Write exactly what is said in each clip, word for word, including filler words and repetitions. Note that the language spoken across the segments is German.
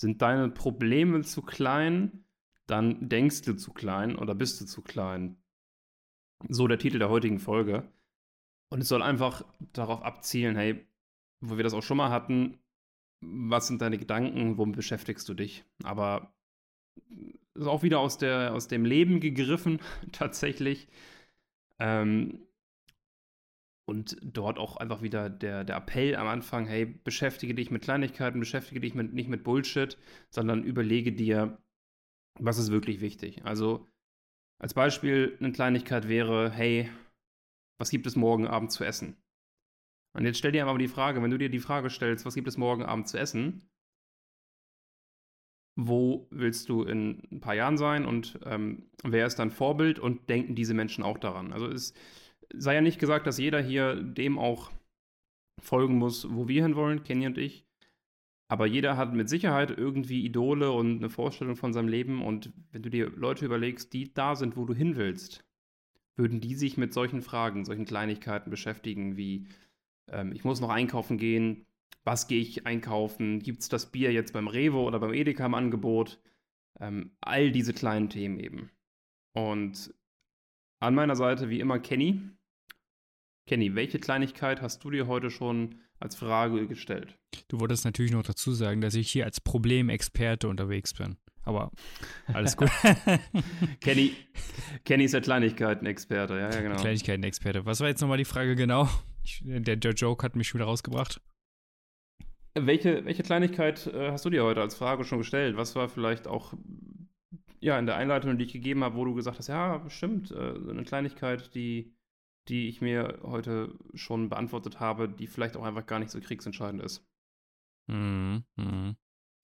Sind deine Probleme zu klein, dann denkst du zu klein oder bist du zu klein. So der Titel der heutigen Folge. Und es soll einfach darauf abzielen, hey, wo wir das auch schon mal hatten, was sind deine Gedanken, womit beschäftigst du dich? Aber ist auch wieder aus, der, aus dem Leben gegriffen, tatsächlich. Ähm, und dort auch einfach wieder der, der Appell am Anfang, hey, beschäftige dich mit Kleinigkeiten, beschäftige dich mit, nicht mit Bullshit, sondern überlege dir, was ist wirklich wichtig. Also als Beispiel eine Kleinigkeit wäre, hey, was gibt es morgen Abend zu essen? Und jetzt stell dir einfach mal die Frage, wenn du dir die Frage stellst, was gibt es morgen Abend zu essen? Wo willst du in ein paar Jahren sein und ähm, wer ist dein Vorbild und denken diese Menschen auch daran? Also es sei ja nicht gesagt, dass jeder hier dem auch folgen muss, wo wir hinwollen, Kenny und ich. Aber jeder hat mit Sicherheit irgendwie Idole und eine Vorstellung von seinem Leben. Und wenn du dir Leute überlegst, die da sind, wo du hin willst, würden die sich mit solchen Fragen, solchen Kleinigkeiten beschäftigen, wie ähm, ich muss noch einkaufen gehen, was gehe ich einkaufen, gibt es das Bier jetzt beim Rewe oder beim Edeka im Angebot, ähm, all diese kleinen Themen eben. Und an meiner Seite wie immer Kenny. Kenny, welche Kleinigkeit hast du dir heute schon als Frage gestellt? Du wolltest natürlich noch dazu sagen, dass ich hier als Problemexperte unterwegs bin. Aber alles gut. Kenny, Kenny ist der Kleinigkeitenexperte. Ja, ja, genau. Kleinigkeitenexperte. Was war jetzt nochmal die Frage genau? Ich, der, der Joke hat mich schon wieder rausgebracht. Welche, welche Kleinigkeit äh, hast du dir heute als Frage schon gestellt? Was war vielleicht auch ja, in der Einleitung, die ich gegeben habe, wo du gesagt hast, ja, stimmt, äh, eine Kleinigkeit, die, die ich mir heute schon beantwortet habe, die vielleicht auch einfach gar nicht so kriegsentscheidend ist? Mhm, mhm.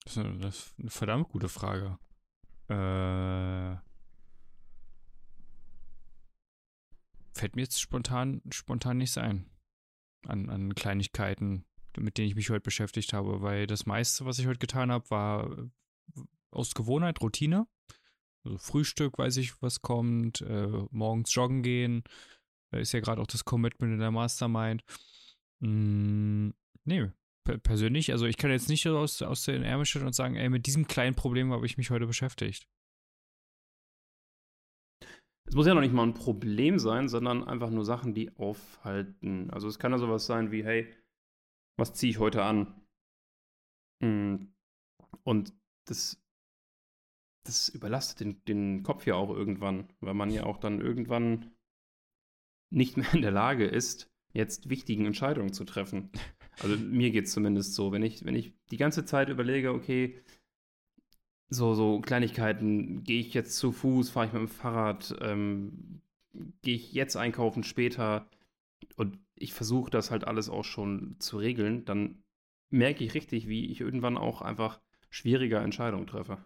Das ist eine, das ist eine verdammt gute Frage. Äh, fällt mir jetzt spontan, spontan nichts ein an, an Kleinigkeiten, mit denen ich mich heute beschäftigt habe, weil das meiste, was ich heute getan habe, war aus Gewohnheit, Routine. Also Frühstück, weiß ich, was kommt, äh, morgens joggen gehen, da ist ja gerade auch das Commitment in der Mastermind. Mm, nee, per- persönlich, also ich kann jetzt nicht aus, aus den Ärmel schütteln und sagen, ey, mit diesem kleinen Problem habe ich mich heute beschäftigt. Es muss ja noch nicht mal ein Problem sein, sondern einfach nur Sachen, die aufhalten. Also es kann ja sowas sein wie, hey, was ziehe ich heute an? Und das, das überlastet den, den Kopf ja auch irgendwann, weil man ja auch dann irgendwann nicht mehr in der Lage ist, jetzt wichtigen Entscheidungen zu treffen. Also mir geht es zumindest so, wenn ich, wenn ich die ganze Zeit überlege, okay, so, so Kleinigkeiten, gehe ich jetzt zu Fuß, fahre ich mit dem Fahrrad, ähm, gehe ich jetzt einkaufen, später, und ich versuche das halt alles auch schon zu regeln, dann merke ich richtig, wie ich irgendwann auch einfach schwieriger Entscheidungen treffe.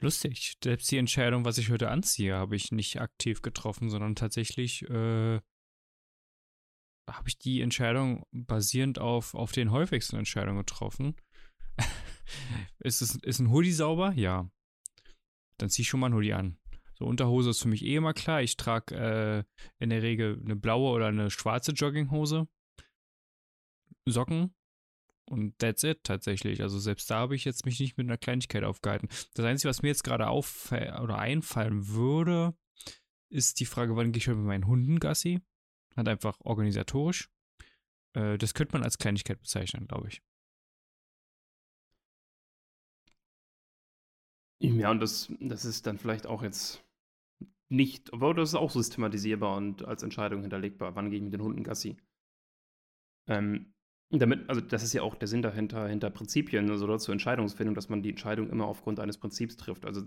Lustig. Selbst die Entscheidung, was ich heute anziehe, habe ich nicht aktiv getroffen, sondern tatsächlich äh, habe ich die Entscheidung basierend auf, auf den häufigsten Entscheidungen getroffen. Ist es, ist ein Hoodie sauber? Ja. Dann ziehe ich schon mal ein Hoodie an. So, Unterhose ist für mich eh immer klar. Ich trage äh, in der Regel eine blaue oder eine schwarze Jogginghose, Socken und that's it tatsächlich. Also selbst da habe ich jetzt mich nicht mit einer Kleinigkeit aufgehalten. Das Einzige, was mir jetzt gerade auf oder einfallen würde, ist die Frage, wann gehe ich heute mit meinen Hunden Gassi? Hat einfach organisatorisch. Äh, das könnte man als Kleinigkeit bezeichnen, glaube ich. Ja, und das, das ist dann vielleicht auch jetzt nicht, aber das ist auch systematisierbar und als Entscheidung hinterlegbar. Wann gehe ich mit den Hunden Gassi? Ähm, damit, also das ist ja auch der Sinn dahinter, hinter Prinzipien, also dort zur Entscheidungsfindung, dass man die Entscheidung immer aufgrund eines Prinzips trifft. Also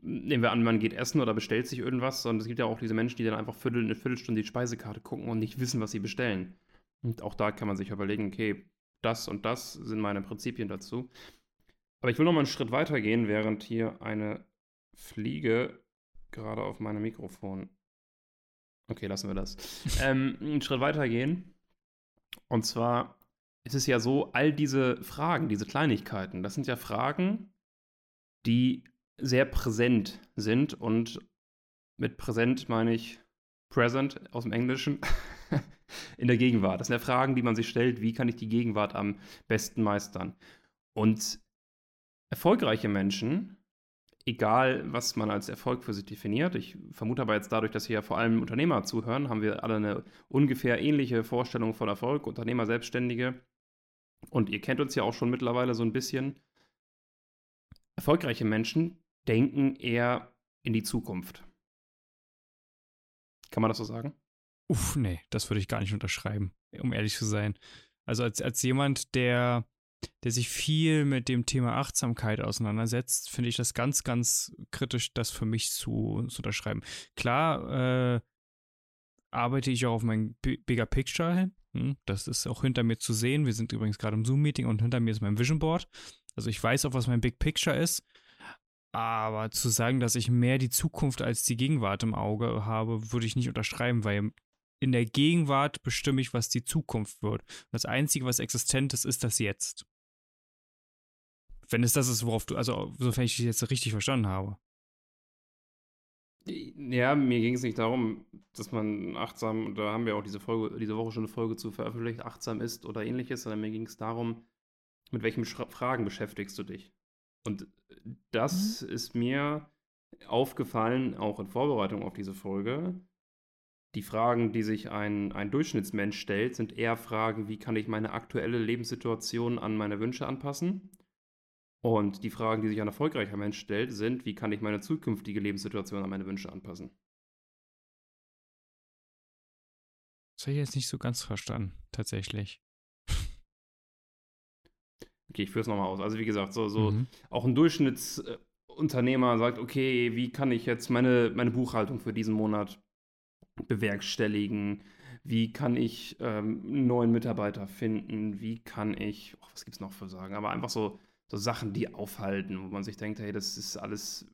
nehmen wir an, man geht essen oder bestellt sich irgendwas, sondern es gibt ja auch diese Menschen, die dann einfach viertel, eine Viertelstunde die Speisekarte gucken und nicht wissen, was sie bestellen. Und auch da kann man sich überlegen, okay, das und das sind meine Prinzipien dazu. Aber ich will noch mal einen Schritt weiter gehen, während hier eine Fliege gerade auf meinem Mikrofon. Okay, lassen wir das. ähm, einen Schritt weiter gehen. Und zwar ist es ja so, all diese Fragen, diese Kleinigkeiten, das sind ja Fragen, die sehr präsent sind. Und mit präsent meine ich present aus dem Englischen, in der Gegenwart. Das sind ja Fragen, die man sich stellt, wie kann ich die Gegenwart am besten meistern? Und erfolgreiche Menschen, egal was man als Erfolg für sie definiert, ich vermute aber jetzt dadurch, dass hier vor allem Unternehmer zuhören, haben wir alle eine ungefähr ähnliche Vorstellung von Erfolg, Unternehmer, Selbstständige. Und ihr kennt uns ja auch schon mittlerweile so ein bisschen. Erfolgreiche Menschen denken eher in die Zukunft. Kann man das so sagen? Uff, nee, das würde ich gar nicht unterschreiben, um ehrlich zu sein. Also als, als jemand, der, der sich viel mit dem Thema Achtsamkeit auseinandersetzt, finde ich das ganz, ganz kritisch, das für mich zu, zu unterschreiben. Klar äh, arbeite ich auch auf mein Bigger Picture hin. Das ist auch hinter mir zu sehen. Wir sind übrigens gerade im Zoom-Meeting und hinter mir ist mein Vision Board. Also ich weiß auch, was mein Big Picture ist. Aber zu sagen, dass ich mehr die Zukunft als die Gegenwart im Auge habe, würde ich nicht unterschreiben, weil in der Gegenwart bestimme ich, was die Zukunft wird. Und das Einzige, was existent ist, ist das Jetzt. Wenn es das ist, worauf du, also sofern ich dich jetzt richtig verstanden habe. Ja, mir ging es nicht darum, dass man achtsam, und da haben wir auch diese Folge, diese Woche schon eine Folge zu veröffentlicht, achtsam ist oder ähnliches, sondern mir ging es darum, mit welchen Schra- Fragen beschäftigst du dich? Und das mhm. ist mir aufgefallen, auch in Vorbereitung auf diese Folge. Die Fragen, die sich ein, ein Durchschnittsmensch stellt, sind eher Fragen, wie kann ich meine aktuelle Lebenssituation an meine Wünsche anpassen? Und die Fragen, die sich ein erfolgreicher Mensch stellt, sind, wie kann ich meine zukünftige Lebenssituation an meine Wünsche anpassen? Das habe ich jetzt nicht so ganz verstanden, tatsächlich. Okay, ich führe es nochmal aus. Also wie gesagt, so, so mhm. auch ein Durchschnittsunternehmer sagt, okay, wie kann ich jetzt meine, meine Buchhaltung für diesen Monat bewerkstelligen? Wie kann ich ähm, einen neuen Mitarbeiter finden? Wie kann ich, oh, was gibt es noch für Sagen? Aber einfach so, so Sachen, die aufhalten, wo man sich denkt, hey, das ist alles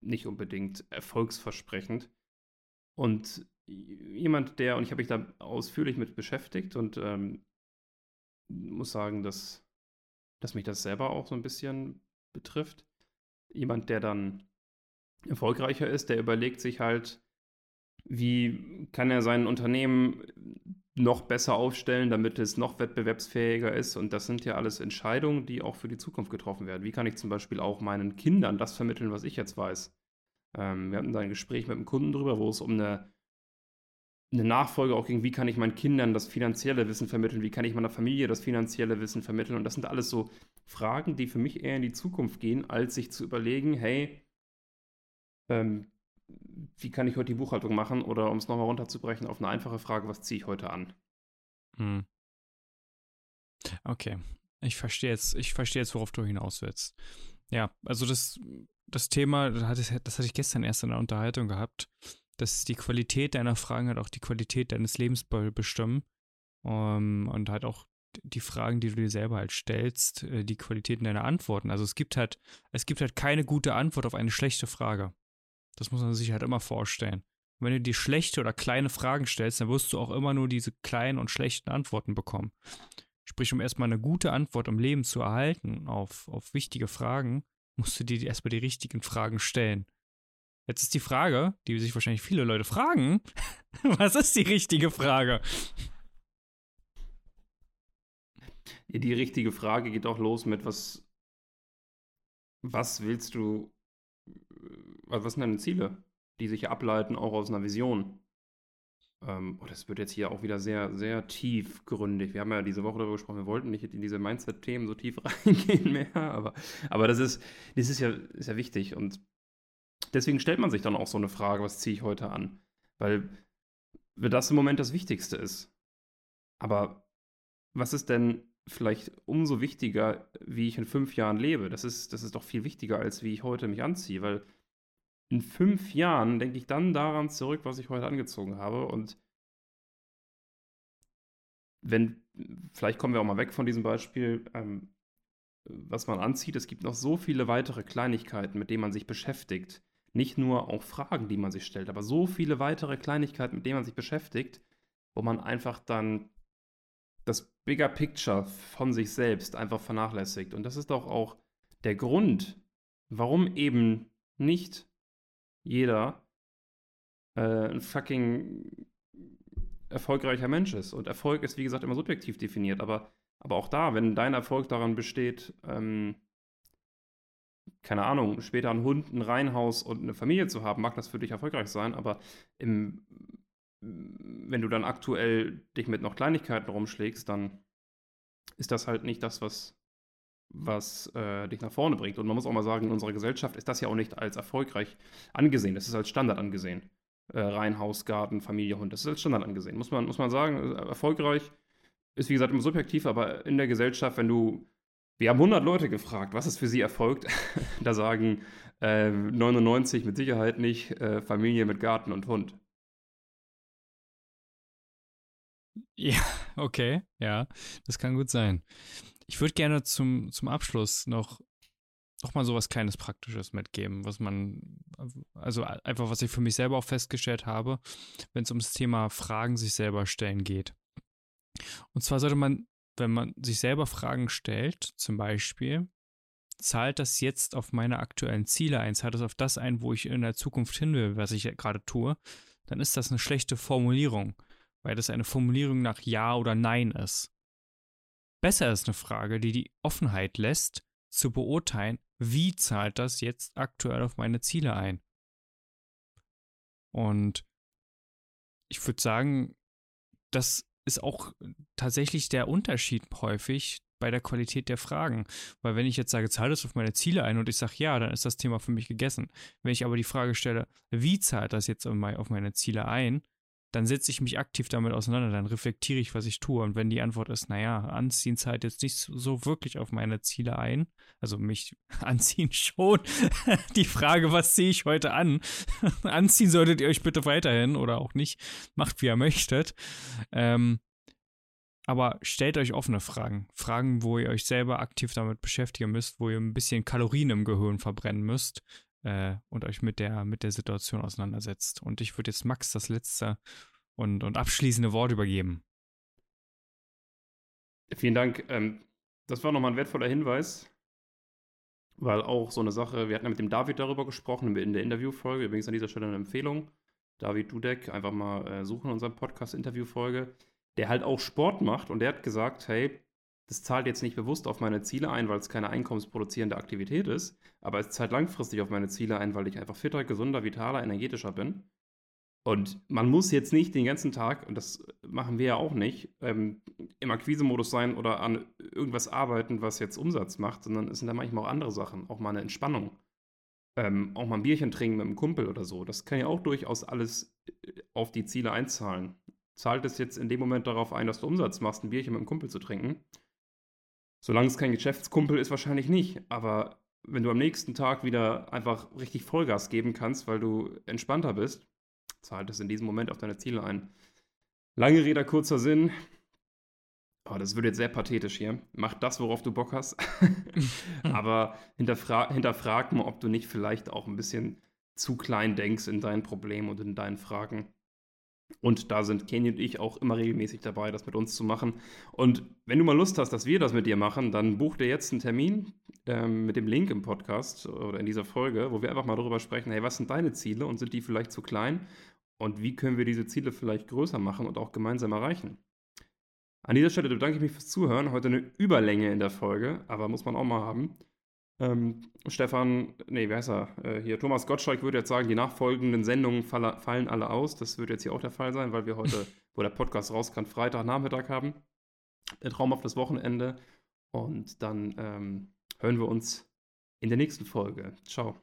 nicht unbedingt erfolgsversprechend. Und jemand, der, und ich habe mich da ausführlich mit beschäftigt und ähm, muss sagen, dass, dass mich das selber auch so ein bisschen betrifft. Jemand, der dann erfolgreicher ist, der überlegt sich halt, wie kann er sein Unternehmen noch besser aufstellen, damit es noch wettbewerbsfähiger ist. Und das sind ja alles Entscheidungen, die auch für die Zukunft getroffen werden. Wie kann ich zum Beispiel auch meinen Kindern das vermitteln, was ich jetzt weiß? Ähm, wir hatten da ein Gespräch mit einem Kunden drüber, wo es um eine, eine Nachfolge auch ging, wie kann ich meinen Kindern das finanzielle Wissen vermitteln? Wie kann ich meiner Familie das finanzielle Wissen vermitteln? Und das sind alles so Fragen, die für mich eher in die Zukunft gehen, als sich zu überlegen, hey, ähm, wie kann ich heute die Buchhaltung machen? Oder um es nochmal runterzubrechen auf eine einfache Frage, was ziehe ich heute an? Hm. Okay, ich verstehe jetzt, ich verstehe jetzt, worauf du hinaus willst. Ja, also das, das Thema, das hatte, das hatte ich gestern erst in der Unterhaltung gehabt, dass die Qualität deiner Fragen halt auch die Qualität deines Lebens bestimmen, um, und halt auch die Fragen, die du dir selber halt stellst, die Qualitäten deiner Antworten. Also es gibt halt, es gibt halt keine gute Antwort auf eine schlechte Frage. Das muss man sich halt immer vorstellen. Und wenn du dir schlechte oder kleine Fragen stellst, dann wirst du auch immer nur diese kleinen und schlechten Antworten bekommen. Sprich, um erstmal eine gute Antwort im Leben zu erhalten auf, auf wichtige Fragen, musst du dir erstmal die richtigen Fragen stellen. Jetzt ist die Frage, die sich wahrscheinlich viele Leute fragen, was ist die richtige Frage? Die richtige Frage geht auch los mit, was, was willst du was sind deine Ziele, die sich ableiten auch aus einer Vision? Ähm, oh, das wird jetzt hier auch wieder sehr, sehr tiefgründig. Wir haben ja diese Woche darüber gesprochen, wir wollten nicht in diese Mindset-Themen so tief reingehen mehr, aber, aber das, ist, das ist, ja, ist ja wichtig und deswegen stellt man sich dann auch so eine Frage, was ziehe ich heute an? Weil das im Moment das Wichtigste ist. Aber was ist denn vielleicht umso wichtiger, wie ich in fünf Jahren lebe? Das ist, das ist doch viel wichtiger, als wie ich heute mich anziehe, weil in fünf Jahren denke ich dann daran zurück, was ich heute angezogen habe. Und wenn, vielleicht kommen wir auch mal weg von diesem Beispiel, ähm, was man anzieht. Es gibt noch so viele weitere Kleinigkeiten, mit denen man sich beschäftigt. Nicht nur auch Fragen, die man sich stellt, aber so viele weitere Kleinigkeiten, mit denen man sich beschäftigt, wo man einfach dann das Bigger Picture von sich selbst einfach vernachlässigt. Und das ist doch auch der Grund, warum eben nicht jeder äh, ein fucking erfolgreicher Mensch ist. Und Erfolg ist, wie gesagt, immer subjektiv definiert. Aber, aber auch da, wenn dein Erfolg daran besteht, ähm, keine Ahnung, später einen Hund, ein Reihenhaus und eine Familie zu haben, mag das für dich erfolgreich sein, aber im, wenn du dann aktuell dich mit noch Kleinigkeiten rumschlägst, dann ist das halt nicht das, was, was äh, dich nach vorne bringt. Und man muss auch mal sagen, in unserer Gesellschaft ist das ja auch nicht als erfolgreich angesehen. Das ist als Standard angesehen. Äh, Reihenhaus, Garten, Familie, Hund, das ist als Standard angesehen. Muss man, muss man sagen, erfolgreich ist, wie gesagt, immer subjektiv, aber in der Gesellschaft, wenn du wir haben hundert Leute gefragt, was ist für sie erfolgt. Da sagen äh, neunundneunzig mit Sicherheit nicht äh, Familie mit Garten und Hund. Ja, okay, ja, das kann gut sein. Ich würde gerne zum, zum Abschluss noch, noch mal so was Kleines Praktisches mitgeben, was man, also einfach, was ich für mich selber auch festgestellt habe, wenn es ums Thema Fragen sich selber stellen geht. Und zwar sollte man, wenn man sich selber Fragen stellt, zum Beispiel, zahlt das jetzt auf meine aktuellen Ziele ein, zahlt das auf das ein, wo ich in der Zukunft hin will, was ich gerade tue, dann ist das eine schlechte Formulierung, weil das eine Formulierung nach Ja oder Nein ist. Besser ist eine Frage, die die Offenheit lässt, zu beurteilen, wie zahlt das jetzt aktuell auf meine Ziele ein. Und ich würde sagen, das ist auch tatsächlich der Unterschied häufig bei der Qualität der Fragen. Weil wenn ich jetzt sage, zahlt das auf meine Ziele ein und ich sage ja, dann ist das Thema für mich gegessen. Wenn ich aber die Frage stelle, wie zahlt das jetzt auf meine Ziele ein, dann setze ich mich aktiv damit auseinander, dann reflektiere ich, was ich tue. Und wenn die Antwort ist, naja, anziehen zahlt jetzt nicht so wirklich auf meine Ziele ein, also mich anziehen schon, die Frage, was ziehe ich heute an, anziehen solltet ihr euch bitte weiterhin oder auch nicht, macht wie ihr möchtet. Ähm, aber stellt euch offene Fragen, Fragen, wo ihr euch selber aktiv damit beschäftigen müsst, wo ihr ein bisschen Kalorien im Gehirn verbrennen müsst. Und euch mit der, mit der Situation auseinandersetzt. Und ich würde jetzt Max das letzte und, und abschließende Wort übergeben. Vielen Dank. Das war nochmal ein wertvoller Hinweis, weil auch so eine Sache, wir hatten ja mit dem David darüber gesprochen in der Interviewfolge, übrigens an dieser Stelle eine Empfehlung, David Dudek, einfach mal suchen in unserem Podcast-Interviewfolge, der halt auch Sport macht und der hat gesagt, hey, das zahlt jetzt nicht bewusst auf meine Ziele ein, weil es keine einkommensproduzierende Aktivität ist, aber es zahlt langfristig auf meine Ziele ein, weil ich einfach fitter, gesunder, vitaler, energetischer bin. Und man muss jetzt nicht den ganzen Tag, und das machen wir ja auch nicht, ähm, im Akquise-Modus sein oder an irgendwas arbeiten, was jetzt Umsatz macht, sondern es sind dann manchmal auch andere Sachen, auch mal eine Entspannung, ähm, auch mal ein Bierchen trinken mit einem Kumpel oder so. Das kann ja auch durchaus alles auf die Ziele einzahlen. Zahlt es jetzt in dem Moment darauf ein, dass du Umsatz machst, ein Bierchen mit einem Kumpel zu trinken? Solange es kein Geschäftskumpel ist, wahrscheinlich nicht. Aber wenn du am nächsten Tag wieder einfach richtig Vollgas geben kannst, weil du entspannter bist, zahlt es in diesem Moment auf deine Ziele ein. Lange Rede, kurzer Sinn. Oh, das wird jetzt sehr pathetisch hier. Mach das, worauf du Bock hast. Aber hinterfra- hinterfrag mal, ob du nicht vielleicht auch ein bisschen zu klein denkst in deinen Problemen und in deinen Fragen. Und da sind Kenny und ich auch immer regelmäßig dabei, das mit uns zu machen. Und wenn du mal Lust hast, dass wir das mit dir machen, dann buch dir jetzt einen Termin ähm, mit dem Link im Podcast oder in dieser Folge, wo wir einfach mal darüber sprechen, hey, was sind deine Ziele und sind die vielleicht zu klein? Und wie können wir diese Ziele vielleicht größer machen und auch gemeinsam erreichen? An dieser Stelle bedanke ich mich fürs Zuhören. Heute eine Überlänge in der Folge, aber muss man auch mal haben. Ähm, Stefan, nee, wie heißt er? Äh, hier, Thomas Gottschalk würde jetzt sagen, die nachfolgenden Sendungen fall, fallen alle aus. Das wird jetzt hier auch der Fall sein, weil wir heute, wo der Podcast rauskam, Freitagnachmittag haben. Ein traumhaftes Wochenende. Und dann ähm, hören wir uns in der nächsten Folge. Ciao.